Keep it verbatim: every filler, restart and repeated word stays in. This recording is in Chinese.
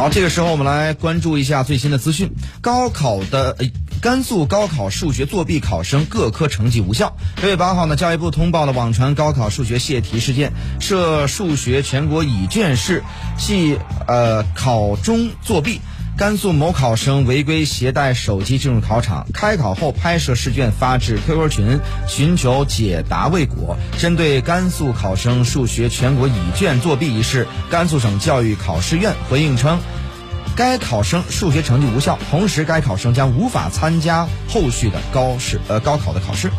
好，这个时候我们来关注一下最新的资讯。高考的、呃、甘肃高考数学作弊考生各科成绩无效。六月八号呢，教育部通报了网传高考数学泄题事件，涉数学全国乙卷式系呃考中作弊。甘肃某考生违规携带手机进入考场，开考后拍摄试卷发至 Q Q 群，寻求解答未果。针对甘肃考生数学全国乙卷作弊一事，甘肃省教育考试院回应称，该考生数学成绩无效，同时该考生将无法参加后续的高试呃高考的考试。